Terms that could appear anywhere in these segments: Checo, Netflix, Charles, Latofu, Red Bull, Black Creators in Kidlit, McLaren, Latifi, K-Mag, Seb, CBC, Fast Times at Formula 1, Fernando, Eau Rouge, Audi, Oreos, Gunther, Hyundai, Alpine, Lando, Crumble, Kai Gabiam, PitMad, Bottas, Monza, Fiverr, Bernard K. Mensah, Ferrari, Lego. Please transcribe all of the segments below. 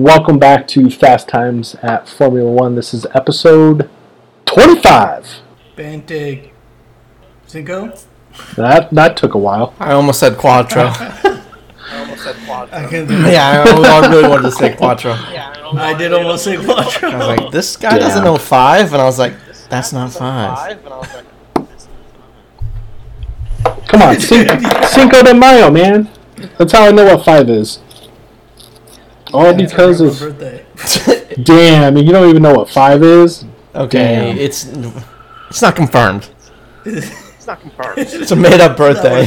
Welcome back to Fast Times at Formula 1. This is episode 25. Bente Cinco? That took a while. I almost said quattro. Yeah, I really wanted to say quattro. Yeah, I did almost say quattro. I was like, this guy doesn't know five, and I was like, that's not five. Come on, Cinco de Mayo, man. That's how I know what five is. All because of birthday. Damn, you don't even know what five is. Okay, damn. It's not confirmed. It's not confirmed. It's a made-up birthday.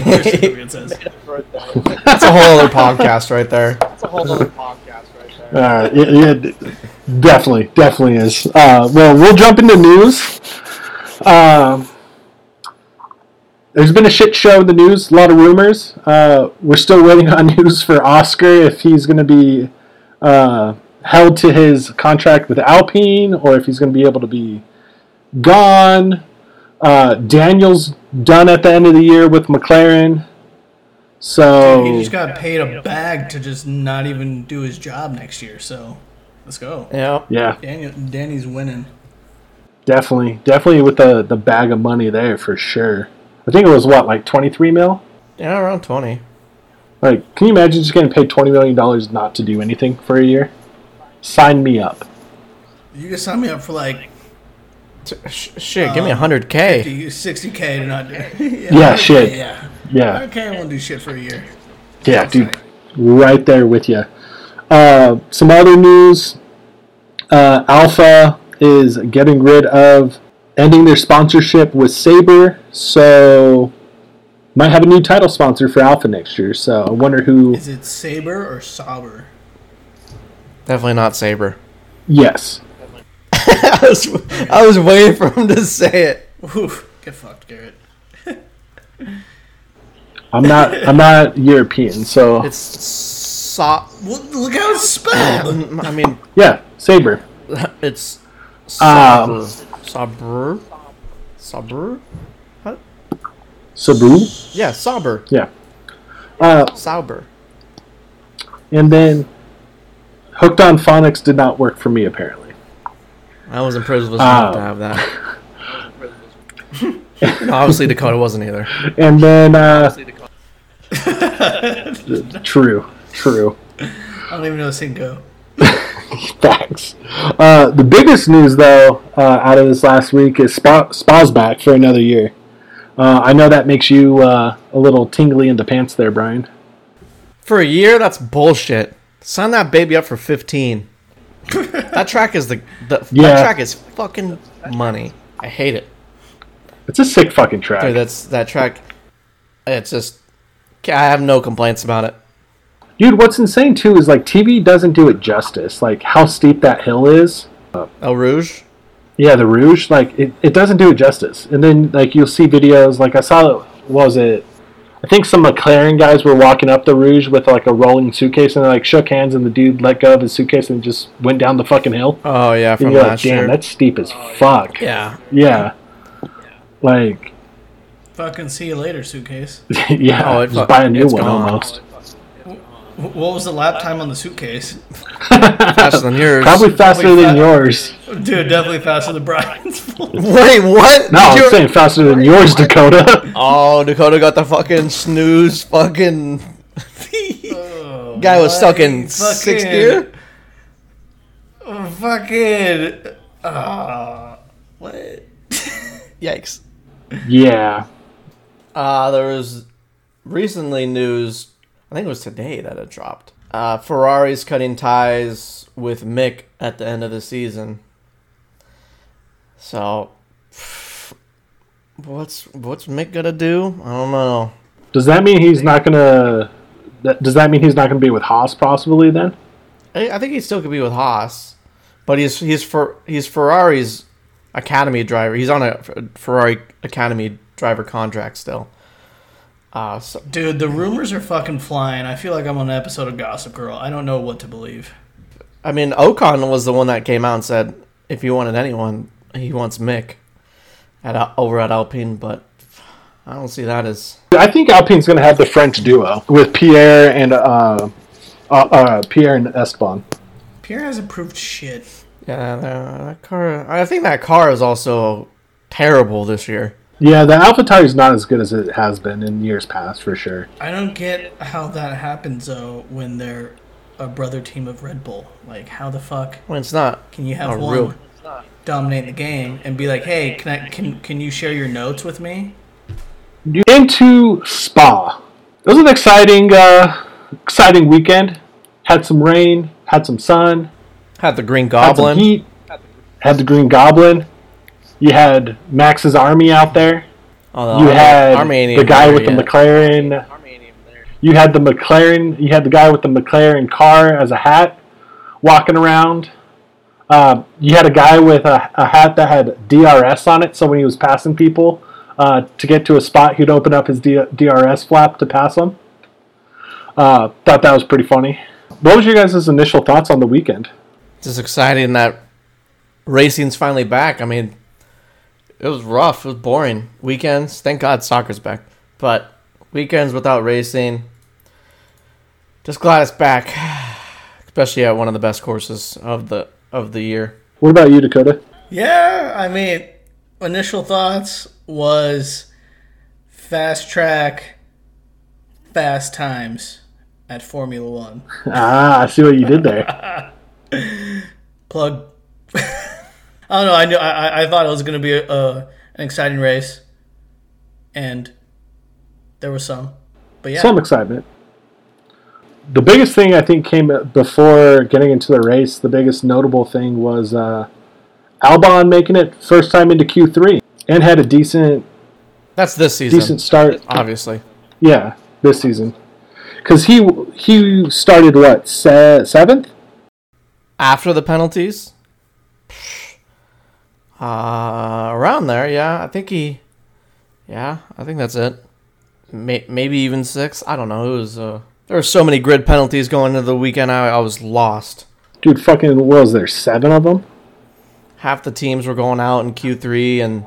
That's a whole other podcast right there. All right, it definitely is. Well, we'll jump into news. There's been a shit show in the news. A lot of rumors. We're still waiting on news for Oscar if he's going to be held to his contract with Alpine, or if he's going to be able to be gone. Daniel's done at the end of the year with McLaren, so he just got paid a bag to just not even do his job next year. So let's go. Yeah. Danny's winning. Definitely with the bag of money there for sure. I think it was like 23 mil. Yeah, around 20. Like, can you imagine just getting paid $20 million not to do anything for a year? Sign me up. You can sign me up for like... Shit, give me 100K. 60K to not do it. Yeah, shit. Yeah. 100K won't do shit for a year. Yeah, that's dude. Right there with you. Some other news. Alpha is getting rid of... ending their sponsorship with Sabre, so... might have a new title sponsor for Alpha next year, so I wonder who... Is it Sabre or Sauber? Definitely not Sabre. Yes. I was waiting for him to say it. Oof, get fucked, Garrett. I'm not European, so... It's... look how it's spelled! I mean... Yeah, Sabre. It's... Sauber? What? Sauber? Yeah, Sauber. Yeah. Sauber. And then Hooked on Phonics did not work for me, apparently. I wasn't privileged enough to have that. Obviously, Dakota wasn't either. And then... True. I don't even know a Cinco. Thanks. The biggest news, though, out of this last week is Spa's back for another year. I know that makes you a little tingly in the pants there, Brian. For a year? That's bullshit. Sign that baby up for 15. That track is That track is fucking money. I hate it. It's a sick fucking track. Dude, that track. It's just... I have no complaints about it. Dude, what's insane, too, is, like, TV doesn't do it justice. Like, how steep that hill is. Eau Rouge? Yeah, the Rouge. Like, it doesn't do it justice. And then, like, you'll see videos. Like, I saw, I think some McLaren guys were walking up the Rouge with, like, a rolling suitcase. And they, like, shook hands. And the dude let go of his suitcase and just went down the fucking hill. Oh, yeah, from last year. Damn, that's steep as fuck. Yeah. Like. Fucking see you later, suitcase. Yeah, just buy a new one almost. What was the lap time on the suitcase? Faster than yours. Probably faster than yours. Dude, definitely faster than Brian's. Wait, what? No, I'm saying faster than yours, Dakota. Oh, Dakota got the fucking snooze fucking... Guy was stuck in sixth gear? What? Yikes. Yeah. There was recently news... I think it was today that it dropped. Ferrari's cutting ties with Mick at the end of the season. So, what's Mick gonna do? I don't know. Does that mean he's not gonna? Does that mean he's not gonna be with Haas possibly then? I think he still could be with Haas, but he's Ferrari's academy driver. He's on a Ferrari academy driver contract still. Dude, the rumors are fucking flying. I feel like I'm on an episode of Gossip Girl. I don't know what to believe. I mean, Ocon was the one that came out and said, if you wanted anyone, he wants Mick over at Alpine, but I don't see that as... I think Alpine's going to have the French duo with Pierre and Esteban. Pierre hasn't proved shit. Yeah, that car. I think that car is also terrible this year. Yeah, the AlphaTauri is not as good as it has been in years past, for sure. I don't get how that happens, though, when they're a brother team of Red Bull. Like, how the fuck? Well, it's not. Can you have one real dominate the game and be like, hey, can you share your notes with me? Into Spa. It was an exciting weekend. Had some rain. Had some sun. Had the Green Goblin. Had some heat. Had the Green Goblin. You had Max's army out there. You had the guy with the McLaren. You had the McLaren. You had the guy with the McLaren car as a hat walking around. You had a guy with a hat that had DRS on it, so when he was passing people to get to a spot, he'd open up his DRS flap to pass them. Thought that was pretty funny. What was your guys' initial thoughts on the weekend? Just exciting that racing's finally back. I mean, it was rough. It was boring. Weekends, thank God soccer's back. But weekends without racing, just glad it's back. Especially at one of the best courses of the year. What about you, Dakota? Yeah, I mean, initial thoughts was fast track, Fast Times at Formula 1. I see what you did there. Plug. I don't know. I thought it was going to be an exciting race, and there was some, but yeah, some excitement. The biggest thing I think came before getting into the race. The biggest notable thing was Albon making it first time into Q3 and had a decent. That's this season. Decent start, obviously. Yeah, this season, because he started what, seventh after the penalties. Around there, yeah. I think that's it. Maybe even six. I don't know. It was there were so many grid penalties going into the weekend. I was lost. Dude, fucking was there 7 of them? Half the teams were going out in Q3, and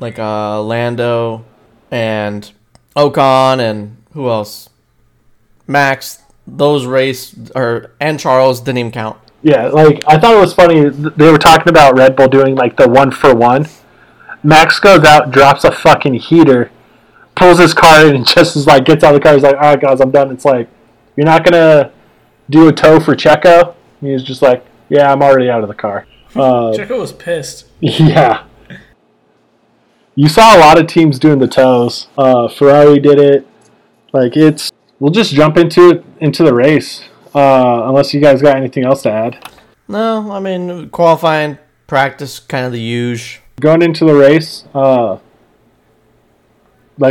like Lando and Ocon and who else? Max. Those and Charles didn't even count. Yeah, like, I thought it was funny. They were talking about Red Bull doing, like, the 1-for-1. Max goes out, drops a fucking heater, pulls his car in, and just is like, gets out of the car. He's like, all right, guys, I'm done. It's like, you're not going to do a tow for Checo? And he's just like, yeah, I'm already out of the car. Checo was pissed. Yeah. You saw a lot of teams doing the tows. Ferrari did it. Like, we'll just jump into the race. Unless you guys got anything else to add. No, I mean, qualifying, practice, kind of the usual. Going into the race, like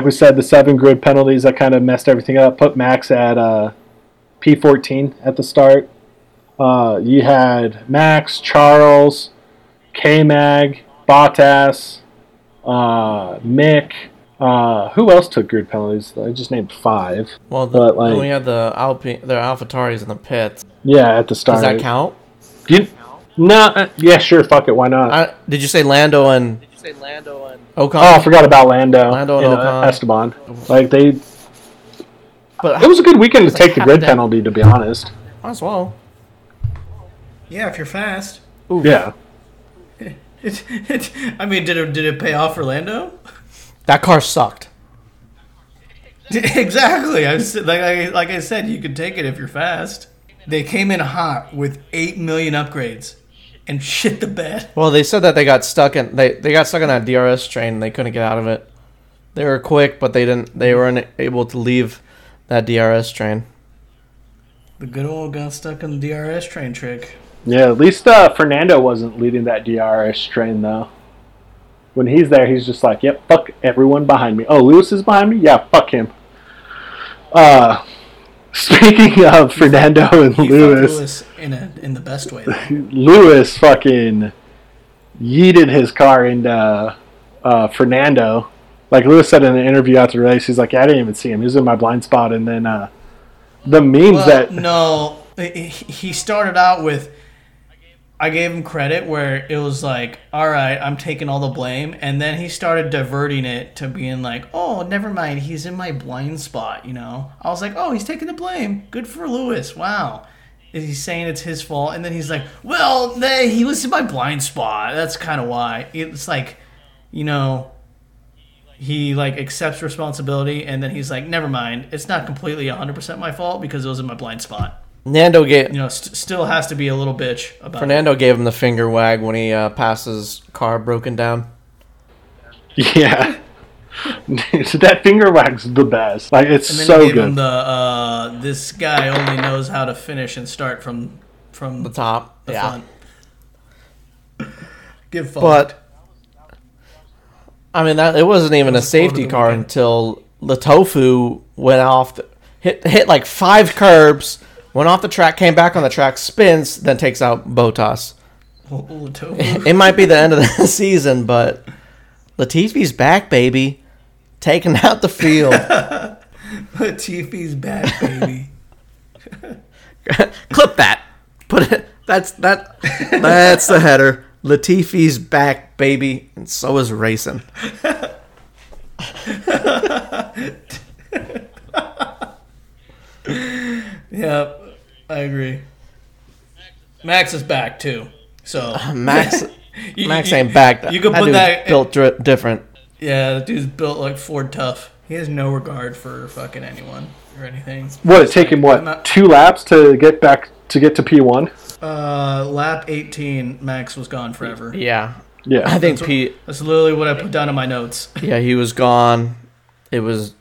we said, the 7 grid penalties that kind of messed everything up. Put Max at P14 at the start. You had Max, Charles, K-Mag, Bottas, Mick. Who else took grid penalties? I just named 5. Well, then we had the Alpine, their AlphaTauris in the pits. Yeah, at the start. Does that count? Yeah, sure. Fuck it. Why not? Did you say Lando and? Did you say Lando and? Ocon. Oh, I forgot about Lando. Lando and Ocon. Esteban. Like they. But it was a good weekend to take the grid penalty. To be honest. Might as well. Yeah, if you're fast. Ooh. Yeah. I mean, did it pay off for Lando? That car sucked. Exactly. Like I said, you can take it if you're fast. They came in hot with 8 million upgrades and shit the bed. Well, they said that they got stuck in that DRS train and they couldn't get out of it. They were quick, but they weren't able to leave that DRS train. The good old got stuck in the DRS train trick. Yeah, at least Fernando wasn't leading that DRS train though. When he's there, he's just like, yep, fuck everyone behind me. Oh, Lewis is behind me? Yeah, fuck him. Speaking of Fernando and Lewis in the best way. Lewis fucking yeeted his car into Fernando. Like Lewis said in an interview after the race, he's like, yeah, I didn't even see him. He was in my blind spot. And then the memes that... No, he started out with... I gave him credit where it was like, all right, I'm taking all the blame. And then he started diverting it to being like, oh, never mind. He's in my blind spot, you know. I was like, oh, he's taking the blame. Good for Lewis. Wow. he's saying it's his fault, and then he's like, well, he was in my blind spot. That's kind of why. It's like, you know, he like accepts responsibility, and then he's like, never mind. It's not completely 100% my fault because it was in my blind spot. Nando gave, you know, still has to be a little bitch about. Fernando it. Gave him the finger wag when he passed his car broken down. Yeah, so that finger wag's the best. Like it's and then so he gave good. Him the this guy only knows how to finish and start from the top. The yeah. Front. Give fuck. But I mean that it wasn't even a safety car until the tofu went off, hit like five curbs. Went off the track, came back on the track, spins, then takes out Bottas. It might be the end of the season, but Latifi's back, baby. Taking out the field. Latifi's back, baby. Clip that. Put it. That's the header. Latifi's back, baby, and so is racing. Yep. I agree. Max is back too. So Max ain't back. You could put that built different. Yeah, the dude's built like Ford Tough. He has no regard for fucking anyone or anything. What it's taking like, two laps to get back to get to P1? Lap 18, Max was gone forever. Yeah, yeah. I think that's literally what I put down in my notes. Yeah, he was gone. It was.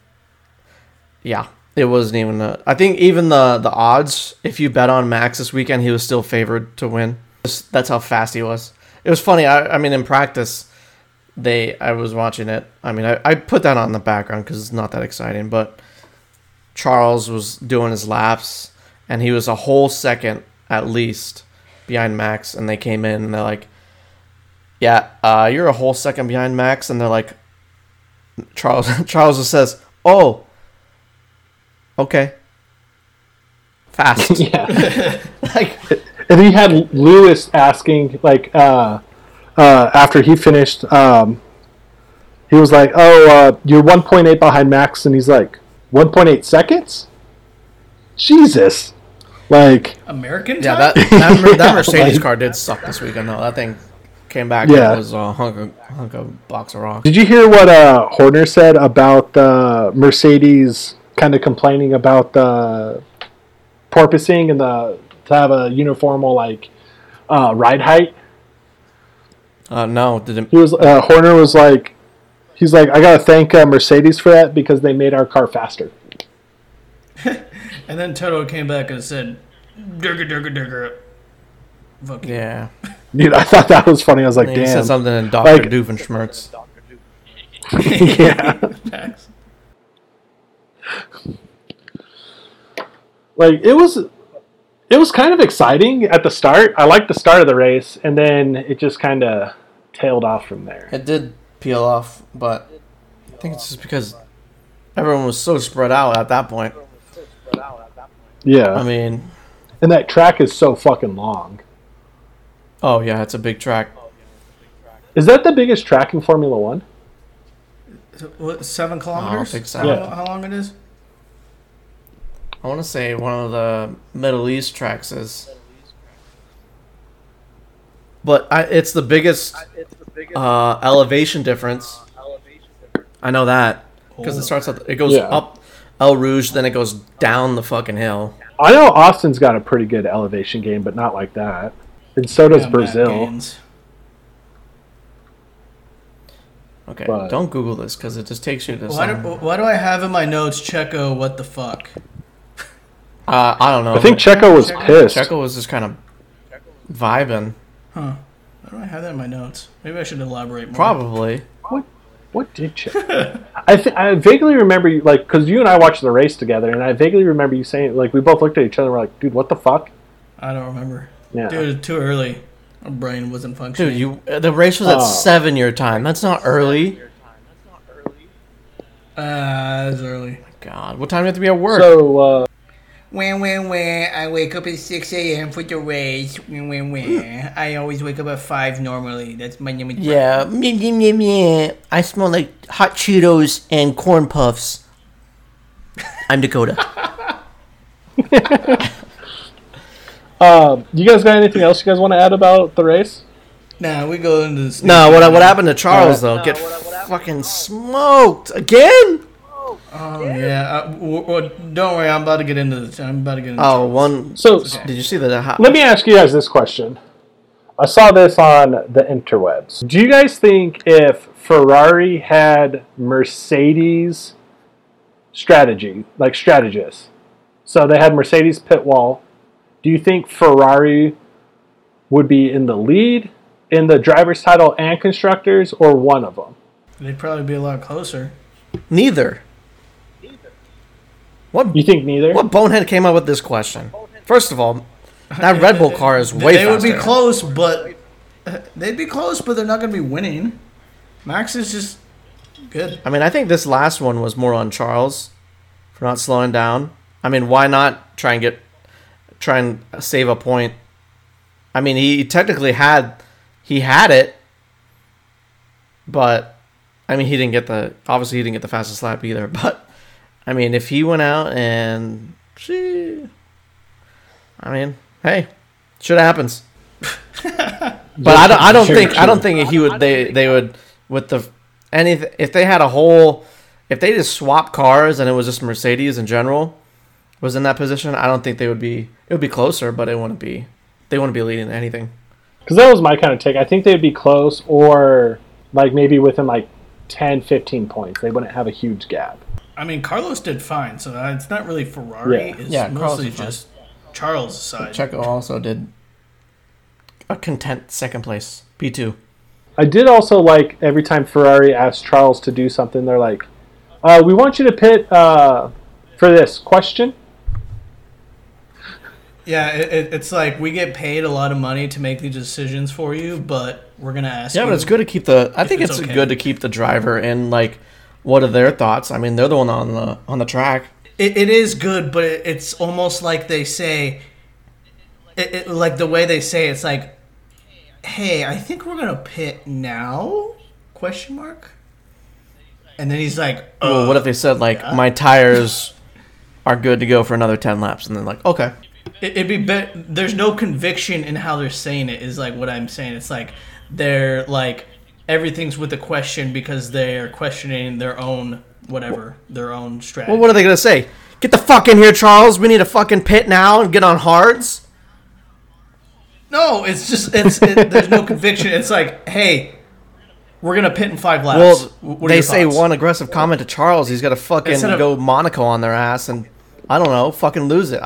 Yeah. It wasn't even a... I think even the odds, if you bet on Max this weekend, he was still favored to win. That's how fast he was. It was funny. I mean, in practice, I was watching it. I mean, I put that on the background because it's not that exciting, but Charles was doing his laps, and he was a whole second, at least, behind Max, and they came in, and they're like, yeah, you're a whole second behind Max, and they're like... Charles says, oh... Okay. Fast. Yeah. Like, and he had Lewis asking, like, after he finished, he was like, oh, you're 1.8 behind Max. And he's like, 1.8 seconds? Jesus. Like. American time? Yeah, that Mercedes car did suck this weekend, though. That thing came back and was a hunk of box of rocks. Did you hear what Horner said about Mercedes... kind of complaining about the porpoising and to have a uniformal like ride height. No, didn't. He was Horner was like, he's like, I gotta thank Mercedes for that because they made our car faster. And then Toto came back and said, "Durga." Fuck yeah, dude. I thought that was funny. I was like, damn. He said something in Dr. Like, Doofenshmirtz. Yeah. Like it was kind of exciting at the start. I liked the start of the race, and then it just kind of tailed off from there. It did peel off, but I think it's just because everyone was so spread out at that point. Yeah, I mean, and that track is so fucking long. Oh yeah, it's a big track. Is that the biggest track in Formula 1? What, 7 kilometers? I don't know how long it is. I want to say one of the Middle East tracks is. But it's the biggest elevation difference. I know that. Because it goes up Eau Rouge, then it goes down the fucking hill. I know Austin's got a pretty good elevation game, but not like that. And so does Brazil. Okay, but don't Google this because it just takes you to. Why do I have in my notes Checo? What the fuck? I don't know. I think Checo was pissed. Checo was just kind of vibing. Huh? Why do I have that in my notes? Maybe I should elaborate more. Probably. What did Checo? I vaguely remember you, like, because you and I watched the race together, and I vaguely remember you saying, like, we both looked at each other and we're like, dude, what the fuck? I don't remember. Yeah. Dude, it was too early. My brain wasn't functioning. Dude, the race was at 7 your time. That's not early. It's early. Oh my God. What time do you have to be at work? So, I wake up at 6 a.m. for the race. I always wake up at 5 normally. That's my name. Yeah. I smell like hot Cheetos and corn puffs. I'm Dakota. You guys got anything else you guys want to add about the race? Nah, we go into this. No, what happened to Charles, though? No, what fucking smoked again? Don't worry, I'm about to get into this. Did you see the hot? Let me ask you guys this question. I saw this on the interwebs. Do you guys think if Ferrari had Mercedes strategists, so they had Mercedes pit wall, do you think Ferrari would be in the lead in the driver's title and constructors, or one of them? They'd probably be a lot closer. Neither. What? You think neither? What bonehead came up with this question? First of all, that Red Bull car is way faster. They'd be close, but they're not going to be winning. Max is just good. I mean, I think this last one was more on Charles for not slowing down. I mean, why not try and save a point? I mean, he technically had it, but I mean, he didn't get the fastest lap either. But I mean, if he went out and hey, shit happens. But I don't think he would. They would with the anything if they had a whole if they just swapped cars and it was just Mercedes in general was in that position. I don't think they would be. It would be closer, but it wouldn't be. They wouldn't be leading anything. Because that was my kind of take. I think they'd be close, or like maybe within like 10, 15 points. They wouldn't have a huge gap. I mean, Carlos did fine, so it's not really Ferrari. Yeah. It's mostly just Charles' side. Checo also did a content second place, P2. I did also like every time Ferrari asked Charles to do something, they're like, we want you to pit for this question. Yeah, it's like we get paid a lot of money to make these decisions for you, but we're going to ask you. Yeah, but it's good to keep the... I think it's okay. Good to keep the driver in, like, what are their thoughts? I mean, they're the one on the track. It is good, but it's almost like they say... like, the way they say it's like, hey, I think we're going to pit now? Question mark? And then he's like... well, what if they said, like, my tires are good to go for another 10 laps? And then, like, okay... It'd be better. There's no conviction in how they're saying it is like what I'm saying. It's like they're like everything's with a question because they're questioning their own whatever, their own strategy. Well, what are they going to say? Get the fuck in here, Charles. We need a fucking pit now and get on hards. No, it's just there's no conviction. It's like, hey, we're going to pit in 5 laps. Well, what they say one aggressive comment to Charles. He's got to fucking go Monaco on their ass and, I don't know, fucking lose it.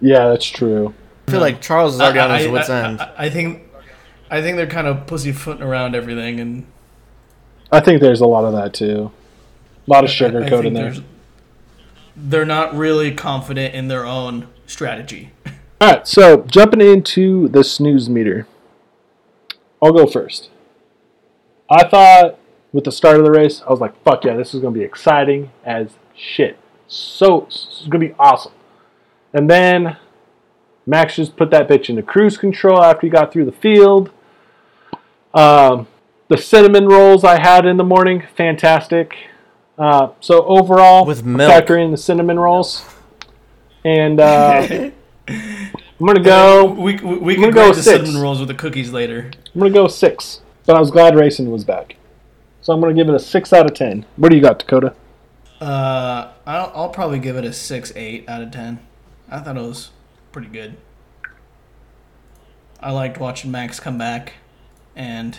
Yeah, that's true. I feel like Charles is already on his wits' end. I think they're kind of pussyfooting around everything, and I think there's a lot of that too. A lot of sugarcoat in there. They're not really confident in their own strategy. All right, so jumping into the snooze meter, I'll go first. I thought with the start of the race, I was like, "Fuck yeah, this is going to be exciting as shit. So it's going to be awesome." And then Max just put that bitch into cruise control after he got through the field. The cinnamon rolls I had in the morning, fantastic. So overall, with milk. Factoring the cinnamon rolls, and I'm gonna go. We can go the cinnamon rolls with the cookies later. I'm gonna go 6. But I was glad racing was back, so I'm gonna give it a 6 out of 10. What do you got, Dakota? I'll probably give it a 6, 8 out of 10. I thought it was pretty good. I liked watching Max come back, and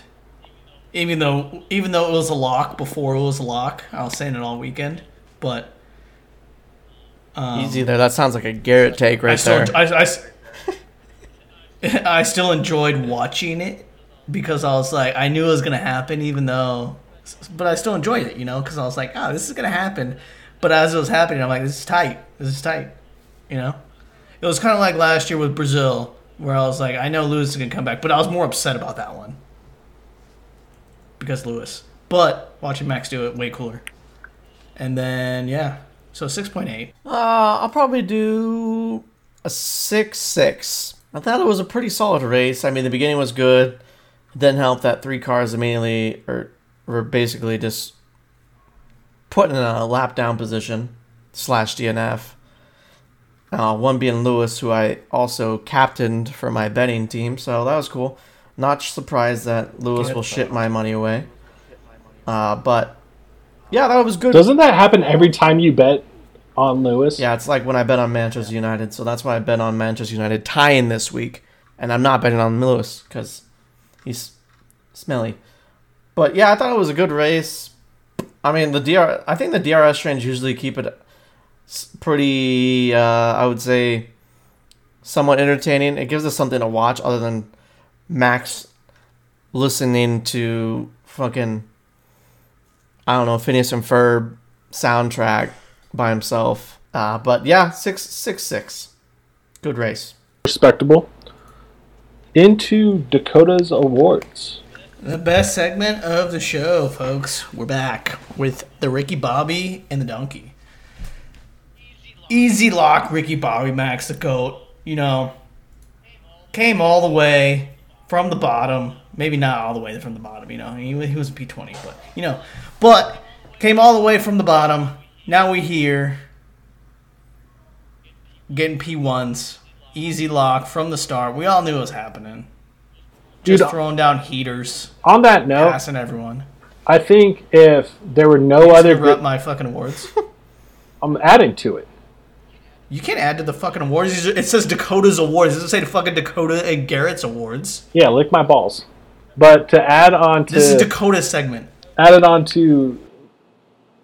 even though it was a lock before it was a lock, I was saying it all weekend, but easy there. That sounds like a Garrett take right there. I still enjoyed watching it because I was like, I knew it was gonna happen, but I still enjoyed it, because I was like, oh, this is gonna happen. But as it was happening, I'm like, this is tight. It was kind of like last year with Brazil, where I was like, I know Lewis is going to come back, but I was more upset about that one because Lewis. But watching Max do it, way cooler. And then, so 6.8. I'll probably do a 6.6. I thought it was a pretty solid race. I mean, the beginning was good. Then helped that 3 cars immediately were basically just put in a lap down position / DNF. One being Lewis, who I also captained for my betting team, so that was cool. Not surprised that Lewis will shit my money away. But, yeah, that was good. Doesn't that happen every time you bet on Lewis? Yeah, it's like when I bet on Manchester United, so that's why I bet on Manchester United tie-in this week. And I'm not betting on Lewis because he's smelly. But, yeah, I thought it was a good race. I mean, I think the DRS strands usually keep it pretty, I would say, somewhat entertaining. It gives us something to watch other than Max listening to fucking, I don't know, Phineas and Ferb soundtrack by himself. But, yeah, 6-6. Good race. Respectable. Into Dakota's awards. The best segment of the show, folks. We're back with the Ricky Bobby and the Donkey. Easy lock, Ricky Bobby, Max the GOAT. You know, came all the way from the bottom. Maybe not all the way from the bottom, you know. He was a P20, but, you know. But came all the way from the bottom. Now we here getting P1s. Easy lock from the start. We all knew it was happening. Just throwing down heaters. On that note, passing everyone. I think if there were no other my fucking awards. I'm adding to it. You can't add to the fucking awards. It says Dakota's awards. It doesn't say the fucking Dakota and Garrett's awards. Yeah, lick my balls. But to add on to this is Dakota's segment. Added on to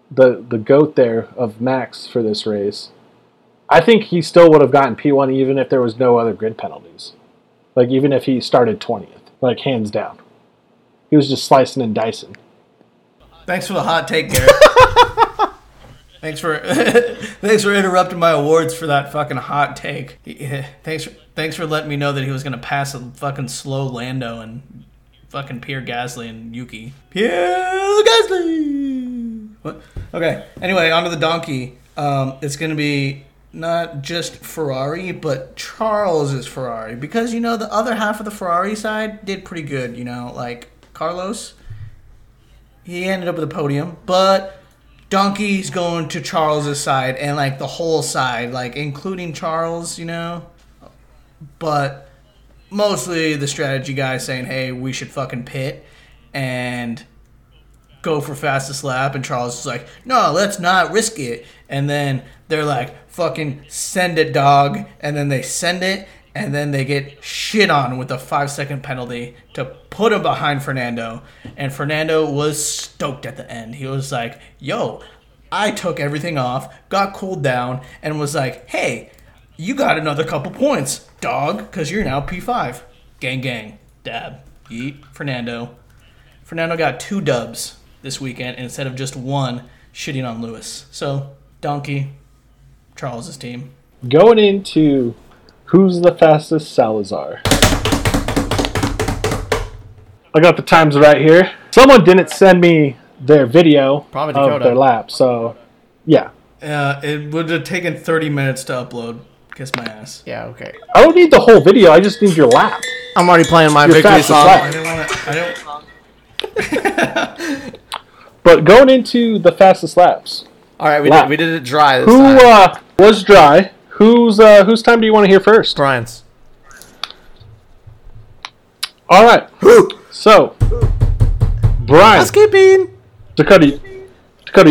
the goat there of Max for this race. I think he still would have gotten P1 even if there was no other grid penalties. Like, even if he started 20th. Like, hands down. He was just slicing and dicing. Thanks for the hot take, Garrett. Thanks for interrupting my awards for that fucking hot take. Thanks for letting me know that he was going to pass a fucking slow Lando and fucking Pierre Gasly and Yuki. Pierre Gasly! What? Okay. Anyway, onto the donkey. It's going to be not just Ferrari, but Charles's Ferrari. Because, you know, the other half of the Ferrari side did pretty good, you know. Like, Carlos, he ended up with a podium. But donkey's going to Charles's side and, like, the whole side, like, including Charles, you know. But mostly the strategy guy saying, hey, we should fucking pit and go for fastest lap. And Charles is like, no, let's not risk it. And then they're like, fucking send it, dog. And then they send it, and then they get shit on with a 5-second penalty to put him behind Fernando. And Fernando was stoked at the end. He was like, yo, I took everything off, got cooled down, and was like, hey, you got another couple points, dog, because you're now P5. Gang, gang, dab, yeet, Fernando. Fernando got 2 dubs this weekend instead of just one, shitting on Lewis. So, donkey, Charles's team. Going into who's the fastest Salazar. I got the times right here. Someone didn't send me their video of their lap, so yeah. It would have taken 30 minutes to upload. Kiss my ass. Yeah, okay. I don't need the whole video. I just need your lap. I'm already playing my victory song. I don't. But going into the fastest laps. All right, we did it dry this time. Who was dry? Whose time do you want to hear first? Brian's. All right. So, Brian. Skipping. Dakota, you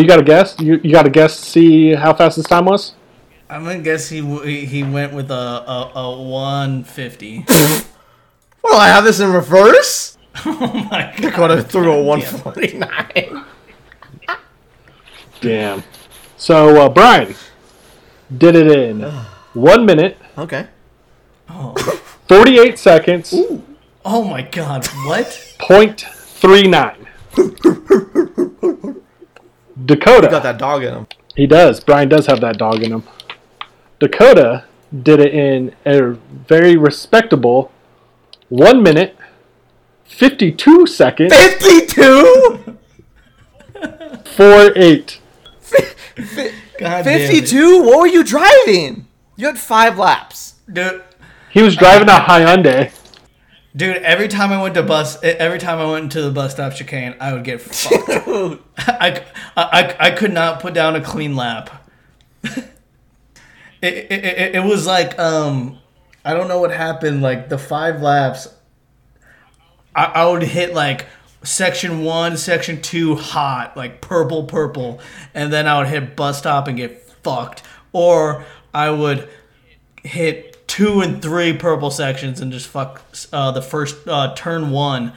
got a guess? You got a guess to see how fast his time was? I'm gonna guess he went with a 150. Well, I have this in reverse. Oh my God! Dakota threw a 149. Damn. So, Brian did it in 1 minute. Okay. 48 seconds. Ooh. Oh, my God. What? 0.39. Dakota. He got that dog in him. He does. Brian does have that dog in him. Dakota did it in a very respectable 1 minute, 52 seconds. 52? 4.8. 52? What were you driving? You had 5 laps, dude. He was driving a Hyundai, dude. Every time I went into the bus stop chicane, I would get fucked. I could not put down a clean lap. It was like, I don't know what happened. Like the 5 laps, I would hit like section 1, section 2 hot, like purple, and then I would hit bus stop and get fucked. Or I would hit 2 and 3 purple sections and just fuck the first turn 1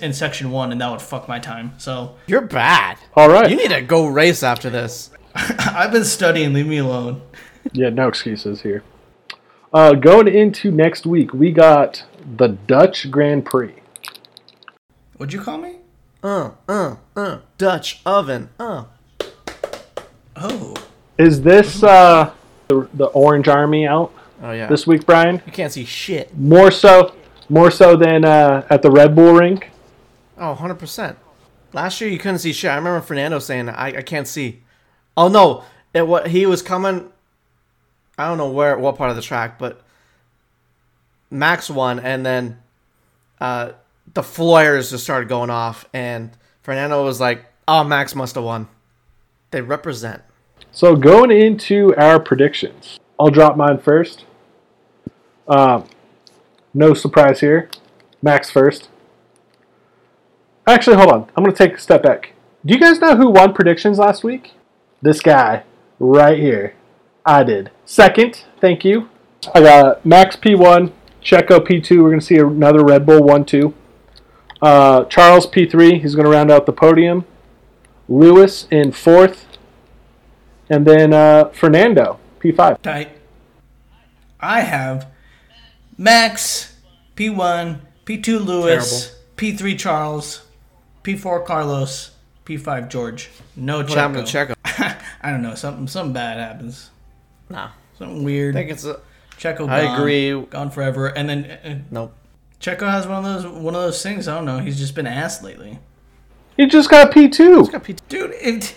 in section 1, and that would fuck my time. So you're bad. All right, you need to go race after this. I've been studying. Leave me alone. Yeah, no excuses here. Going into next week, we got the Dutch Grand Prix. What'd you call me? Dutch oven. Oh. Is this the Orange Army out? Oh yeah. This week, Brian? You can't see shit. More so than at the Red Bull rink. Oh, 100%. Last year you couldn't see shit. I remember Fernando saying, I can't see. Oh no, he was coming. I don't know what part of the track, but Max won, and then the flares just started going off, and Fernando was like, "Oh, Max must have won." They represent. So going into our predictions, I'll drop mine first. No surprise here. Max first. Actually, hold on. I'm going to take a step back. Do you guys know who won predictions last week? This guy right here. I did. Second, thank you. I got Max P1, Checo P2. We're going to see another Red Bull 1-2. Charles P3. He's going to round out the podium. Lewis in 4th. And then Fernando P5. Tight. I have Max P1, P2 Lewis, terrible. P3 Charles, P4 Carlos, P5 George. No Checo. What happened to Checo? I don't know. Something bad happens. Nah. Something weird. I think it's a Checo. I agree. Gone forever. And then nope. Checo has one of those things. I don't know. He's just been ass lately. He just got P2. Dude,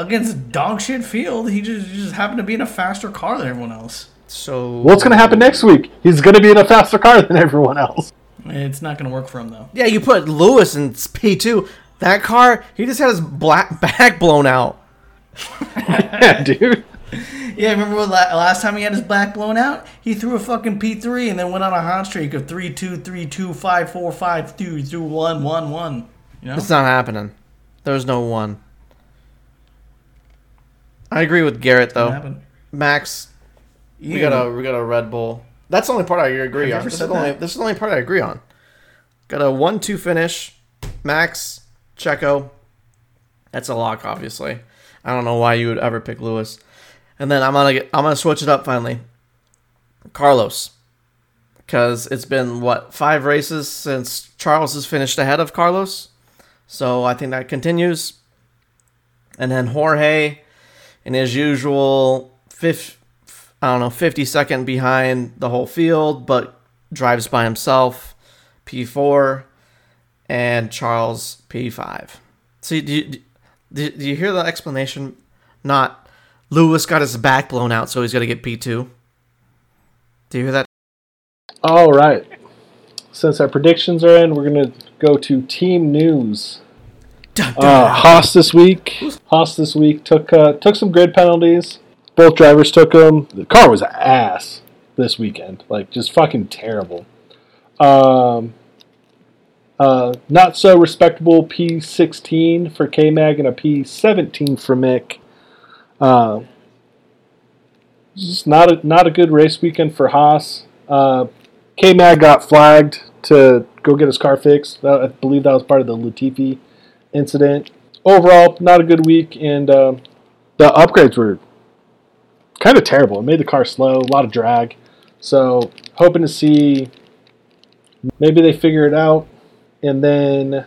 against dog shit field, he just happened to be in a faster car than everyone else. So what's gonna happen next week? He's gonna be in a faster car than everyone else. It's not gonna work for him though. Yeah, you put Lewis in P2. That car, he just had his black back blown out. Yeah, dude. Yeah, remember last time he had his back blown out? He threw a fucking P3 and then went on a hot streak of 3-2, 3-2, 5-4, 5-2, 2-1, 1-1. You know? It's not happening. There's no one. I agree with Garrett though. Max, we got a Red Bull. That's the only part I agree on. This is the only part I agree on. Got a 1-2 finish. Max, Checo. That's a lock, obviously. I don't know why you would ever pick Lewis. And then I'm gonna switch it up finally. Carlos, because it's been 5 races since Charles has finished ahead of Carlos, so I think that continues. And then Jorge, in his usual 52nd behind the whole field, but drives by himself, P4, and Charles P5. See, do you hear the explanation? Not. Lewis got his back blown out, so he's going to get P2. Do you hear that? All right. Since our predictions are in, we're going to go to team news. Haas this week. took some grid penalties. Both drivers took them. The car was ass this weekend. Like, just fucking terrible. Not so respectable P16 for K-Mag and a P17 for Mick. Just not a good race weekend for Haas. K-Mag got flagged to go get his car fixed. I believe that was part of the Latifi incident. Overall, not a good week, and the upgrades were kind of terrible. It made the car slow, a lot of drag. So, hoping to see maybe they figure it out, and then...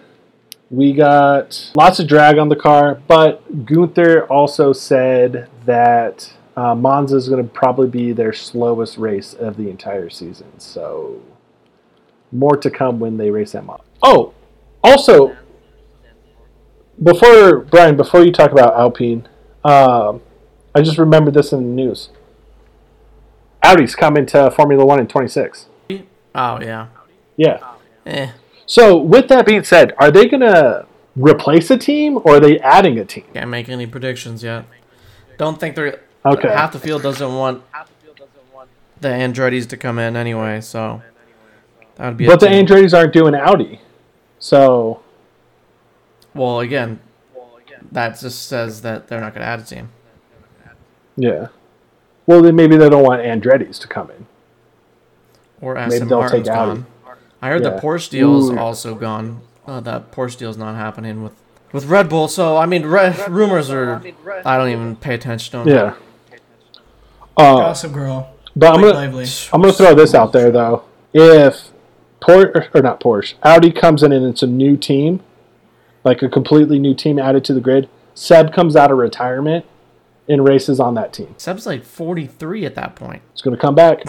We got lots of drag on the car, but Gunther also said that Monza is going to probably be their slowest race of the entire season. So more to come when they race at Monza. Oh, also, before you talk about Alpine, I just remembered this in the news. Audi's coming to Formula 1 in 26. Oh, yeah. Yeah. Oh, yeah. Eh. So, with that being said, are they going to replace a team, or are they adding a team? Can't make any predictions yet. Don't think they're... Okay. Half the field doesn't want the Andrettis to come in anyway, so that would be. But the Andrettis aren't doing Audi, so. Well, again, that just says that they're not going to add a team. Yeah. Well, then maybe they don't want Andrettis to come in. Or Aston maybe they'll Martin's take Audi. Gone. I heard the Porsche deal is also gone. That Porsche deal is not happening with Red Bull. So I mean, rumors are. I don't even pay attention to them. Yeah. Gossip Girl. But I'm gonna throw this out there though. If Audi comes in and it's a new team, like a completely new team added to the grid, Seb comes out of retirement and races on that team. Seb's like 43 at that point. He's gonna come back.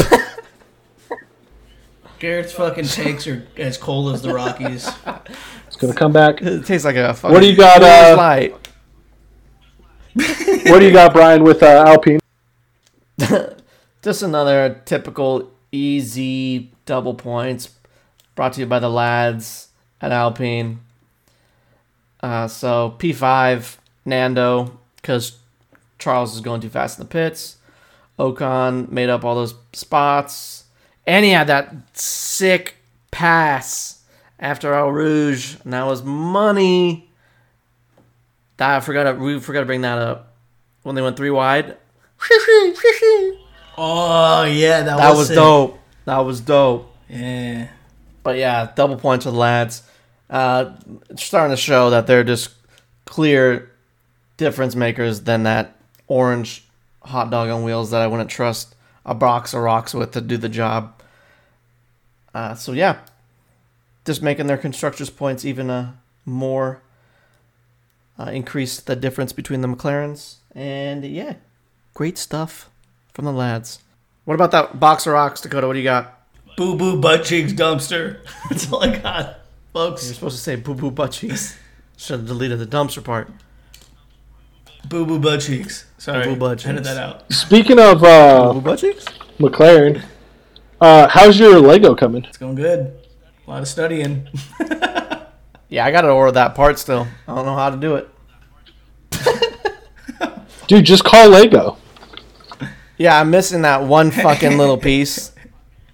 Garrett's fucking takes are as cold as the Rockies. It's gonna come back. It tastes like a fucking. What do you got? Light. What do you got, Brian? With Alpine. Just another typical easy double points brought to you by the lads at Alpine. So P5, Nando, because Charles is going too fast in the pits. Ocon made up all those spots. And he had that sick pass after Eau Rouge. And that was money. We forgot to bring that up. When they went three wide. Oh, yeah, that was dope. That was dope. Yeah. But, yeah, double points for the lads. Starting to show that they're just clear difference makers than that orange hot dog on wheels that I wouldn't trust a box of rocks with to do the job. So, yeah, just making their constructors' points even more. Increase the difference between the McLarens. And, yeah, great stuff. From the lads. What about that box of rocks, Dakota? What do you got? Boo boo butt cheeks dumpster. That's all I got, folks. You're supposed to say boo boo butt cheeks. Should have deleted the dumpster part. Boo boo butt cheeks. Sorry, boo butt cheeks. Edit that out. Speaking of boo butt cheeks, McLaren. How's your Lego coming? It's going good. A lot of studying. Yeah, I got to order that part still. I don't know how to do it. Dude, just call Lego. Yeah, I'm missing that one fucking little piece.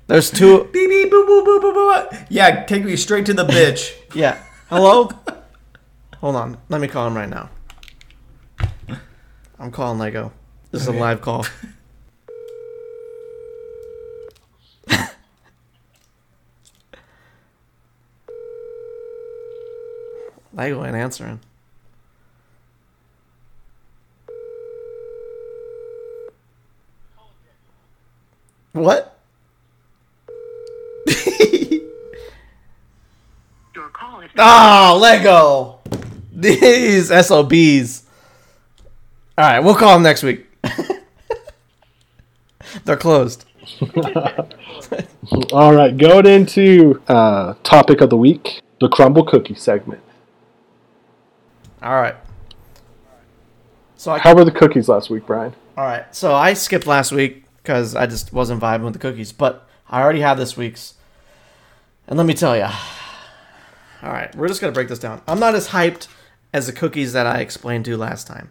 There's two. Beep, beep, boop, boop, boop, boop, boop. Yeah, take me straight to the bitch. Yeah. Hello? Hold on. Let me call him right now. I'm calling Lego. This is a live call. Lego ain't answering. What? Your call is Lego. These SOBs. All right, we'll call them next week. They're closed. All right, going into topic of the week, the Crumble Cookie segment. All right. So how were the cookies last week, Brian? All right, so I skipped last week. Because I just wasn't vibing with the cookies. But I already have this week's. And let me tell you. All right. We're just going to break this down. I'm not as hyped as the cookies that I explained to last time.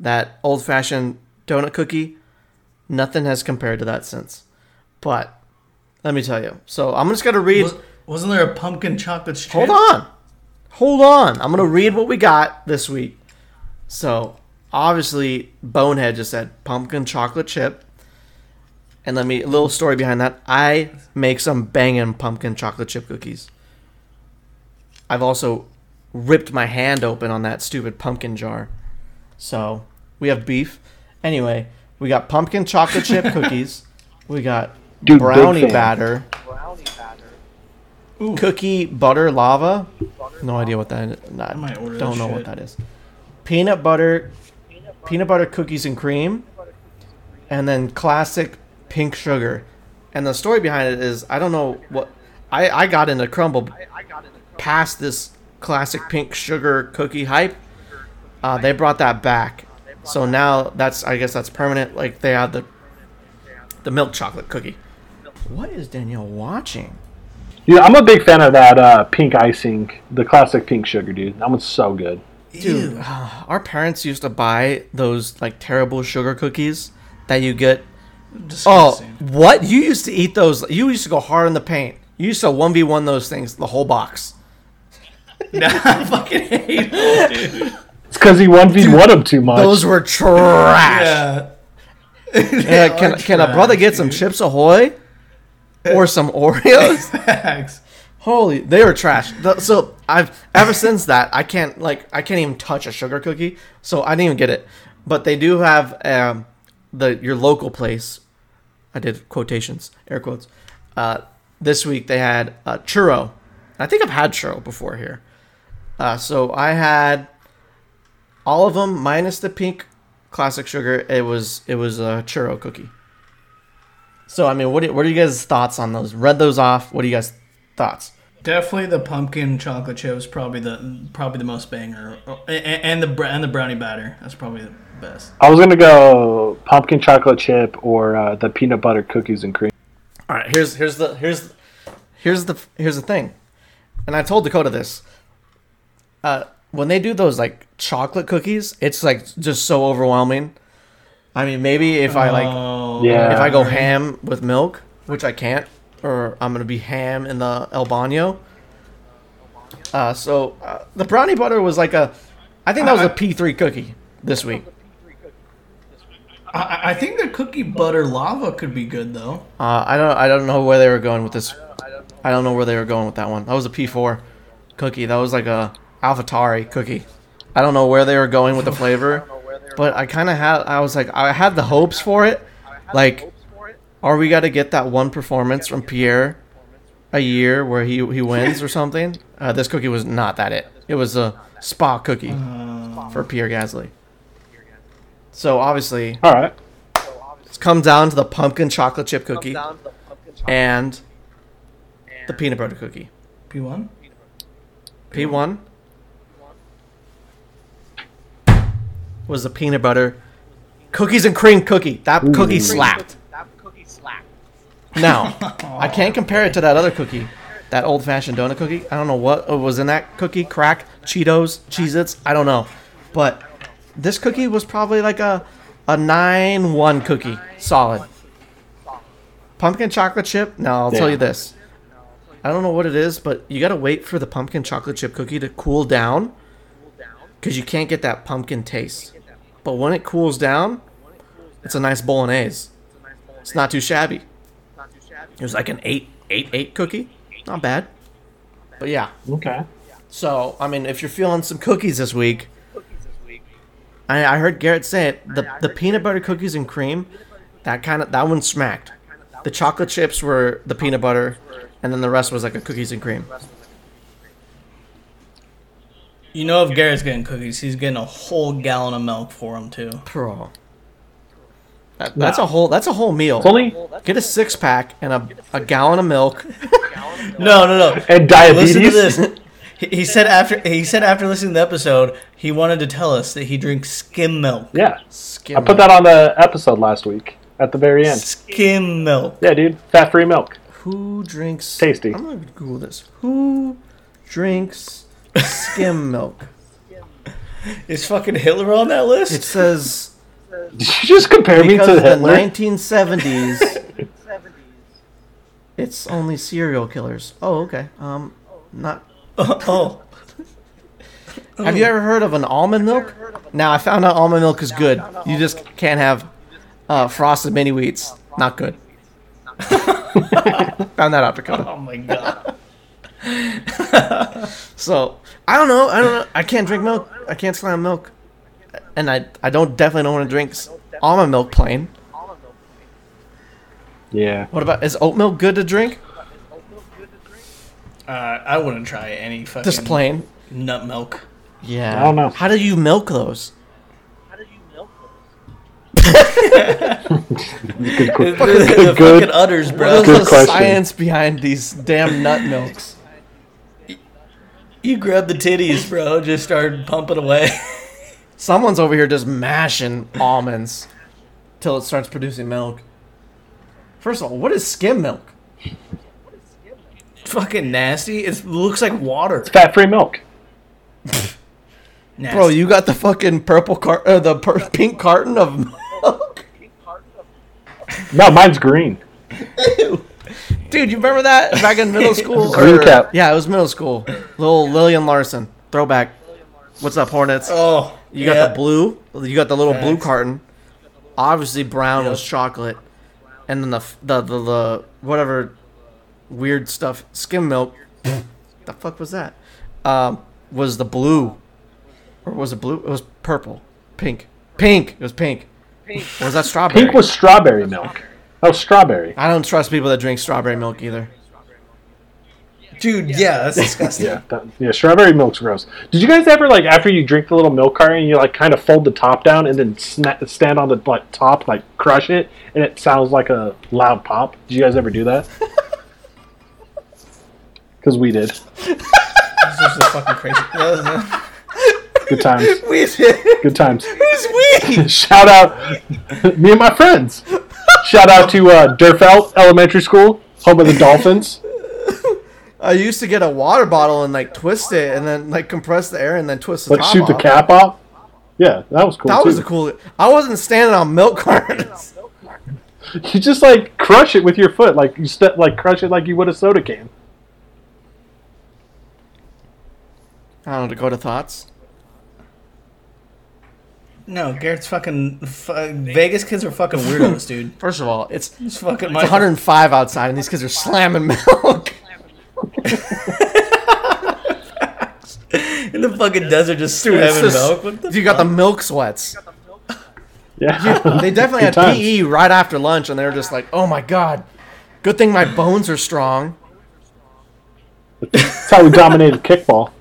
That old-fashioned donut cookie. Nothing has compared to that since. But let me tell you. So I'm just going to read. Wasn't there a pumpkin chocolate chip? Hold on. I'm going to read what we got this week. So obviously Bonehead just said pumpkin chocolate chip. And a little story behind that. I make some banging pumpkin chocolate chip cookies. I've also ripped my hand open on that stupid pumpkin jar. So, we have beef. Anyway, we got pumpkin chocolate chip cookies. We got brownie batter. Ooh. Cookie butter lava. No idea what that is. I don't know what that is. Peanut butter cookies and cream. And then classic pink sugar. And the story behind it is I don't know what I got into Crumble past this classic pink sugar cookie hype. They brought that back, so now that's permanent. Like they have the milk chocolate cookie. What is Danielle watching? Yeah, I'm a big fan of that pink icing, the classic pink sugar, dude. That one's so good, dude. Our parents used to buy those like terrible sugar cookies that you get. Disgusting. Oh, what? You used to eat those. You used to go hard in the paint. You used to 1v1 those things, the whole box. No, I fucking hate those, dude. It's because he 1v1'd them too much. Those were trash. Yeah. Can a brother get some Chips Ahoy or some Oreos? Thanks. Holy, they were trash. So I've ever since that I can't even touch a sugar cookie. So I didn't even get it. But they do have your local place. I did quotations, air quotes. This week they had churro. I think I've had churro before here. So I had all of them minus the pink classic sugar. It was a churro cookie. So I mean, what are you guys' thoughts on those? Read those off. What do you guys thoughts? Definitely the pumpkin chocolate chip was probably the most banger, and the brownie batter. That's probably the best. I was gonna go pumpkin chocolate chip or the peanut butter cookies and cream. All right, here's the thing, and I told Dakota this. When they do those like chocolate cookies, it's like just so overwhelming. I mean, maybe if I if I go ham with milk, which I can't, or I'm gonna be ham in the El Baño. So the brownie butter was like I think that was a P3 cookie this week. I think the cookie butter lava could be good though. I don't know where they were going with this. I don't know where they were going with that one. That was a P4 cookie. That was like a AlphaTauri cookie. I don't know where they were going with the flavor, but I had the hopes for it. Like, are we got to get that one performance from Pierre a year where he wins or something? This cookie was not that it. It was a Spa cookie for Pierre Gasly. So obviously, all right, it's come down to the pumpkin chocolate chip cookie and the peanut butter cookie. P1 was the peanut butter cookies and cream cookie. That cookie slapped. Now, I can't compare it to that other cookie, that old-fashioned donut cookie. I don't know what was in that cookie. Crack, Cheetos, Cheez-Its, I don't know. But this cookie was probably like a 9-1 cookie, solid. Pumpkin chocolate chip, now I'll tell you this. I don't know what it is, but you got to wait for the pumpkin chocolate chip cookie to cool down because you can't get that pumpkin taste. But when it cools down, it's a nice bolognese. It's not too shabby. It was like an 8 cookie. Not bad. But yeah. Okay. So, I mean, if you're feeling some cookies this week, I heard Garrett say it, the peanut butter cookies and cream, that one smacked. The chocolate chips were the peanut butter, and then the rest was like a cookies and cream. You know if Garrett's getting cookies, he's getting a whole gallon of milk for him too. Bro. That's a whole meal. Get a 6-pack and a gallon of milk. No. And diabetes. Listen to this. He said after listening to the episode, he wanted to tell us that he drinks skim milk. Yeah. I put that on the episode last week at the very end. Skim milk. Yeah, dude. Fat-free milk. Who drinks... Tasty. I'm going to Google this. Who drinks skim milk? Is fucking Hitler on that list? It says... Did you just compare me to Hitler? Because the 1970s, it's only serial killers. Oh, okay. Not. Oh. Have you ever heard of an almond milk? Now I found out almond milk is good. You just can't have frosted mini wheats. Not good. Found that out, Dakota. Oh my god. So I don't know. I can't drink milk. I can't slam milk. And I definitely don't want to drink almond milk plain. Yeah. What about, is oat milk good to drink? I wouldn't try any fucking... Just plain? Nut milk. Yeah. I don't know. How do you milk those? Good, fucking udders, bro. There's the science behind these damn nut milks. You grab the titties, bro. Just start pumping away. Someone's over here just mashing almonds till it starts producing milk. First of all, what is skim milk? Fucking nasty. It looks like water. It's fat-free milk. Bro, you got the fucking pink carton of milk? No, mine's green. Ew. Dude, you remember that back in middle school? Green cap. Yeah, it was middle school. Little Lillian Larson. Throwback. What's up, Hornets? Oh, you got the blue. You got the little blue carton. Obviously, brown was chocolate, and then the whatever weird stuff, skim milk. The fuck was that? Was the blue, or was it blue? It was purple, pink. It was pink. Or was that strawberry? Pink was strawberry milk. Oh, strawberry. I don't trust people that drink strawberry milk either. Dude, yeah, that's disgusting. Yeah, strawberry milk's gross. Did you guys ever, like, after you drink the little milk carton, you, like, kind of fold the top down and then stand on the, like, top, like, crush it, and it sounds like a loud pop? Did you guys ever do that? Because we did. This is just fucking crazy. Good times. We did. Good times. Who's we? Shout out. Me and my friends. Shout out to Durfelt Elementary School, home of the Dolphins. I used to get a water bottle and, like, twist it and then, like, compress the air and then twist the top off. Like, shoot the cap off? Yeah, that was cool, too. That was a cool... I wasn't standing on milk cartons. You just, like, crush it with your foot. Like, you crush it like you would a soda can. I don't know, Dakota, thoughts? No, Garrett's fucking... Vegas kids are fucking weirdos, dude. First of all, it's fucking... It's 105 outside and these kids are slamming milk. In the fucking desert, just having milk. You got the milk sweats. Yeah, they definitely had PE right after lunch, and they were just like, "Oh my god, good thing my bones are strong." That's how we dominated kickball.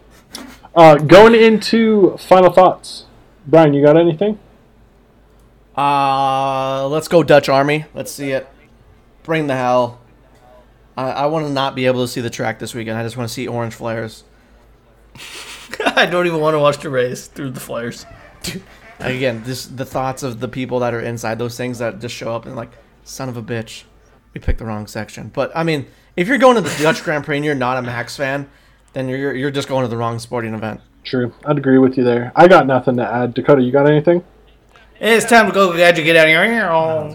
Going into final thoughts, Brian, you got anything? Let's go Dutch Army. Let's see it. Bring the hell. I want to not be able to see the track this weekend. I just want to see orange flares. I don't even want to watch the race through the flares. Again, the thoughts of the people that are inside those things that just show up and like, son of a bitch, we picked the wrong section. But, I mean, if you're going to the Dutch Grand Prix and you're not a Max fan, then you're just going to the wrong sporting event. True. I'd agree with you there. I got nothing to add. Dakota, you got anything? It's time to go, get out of here.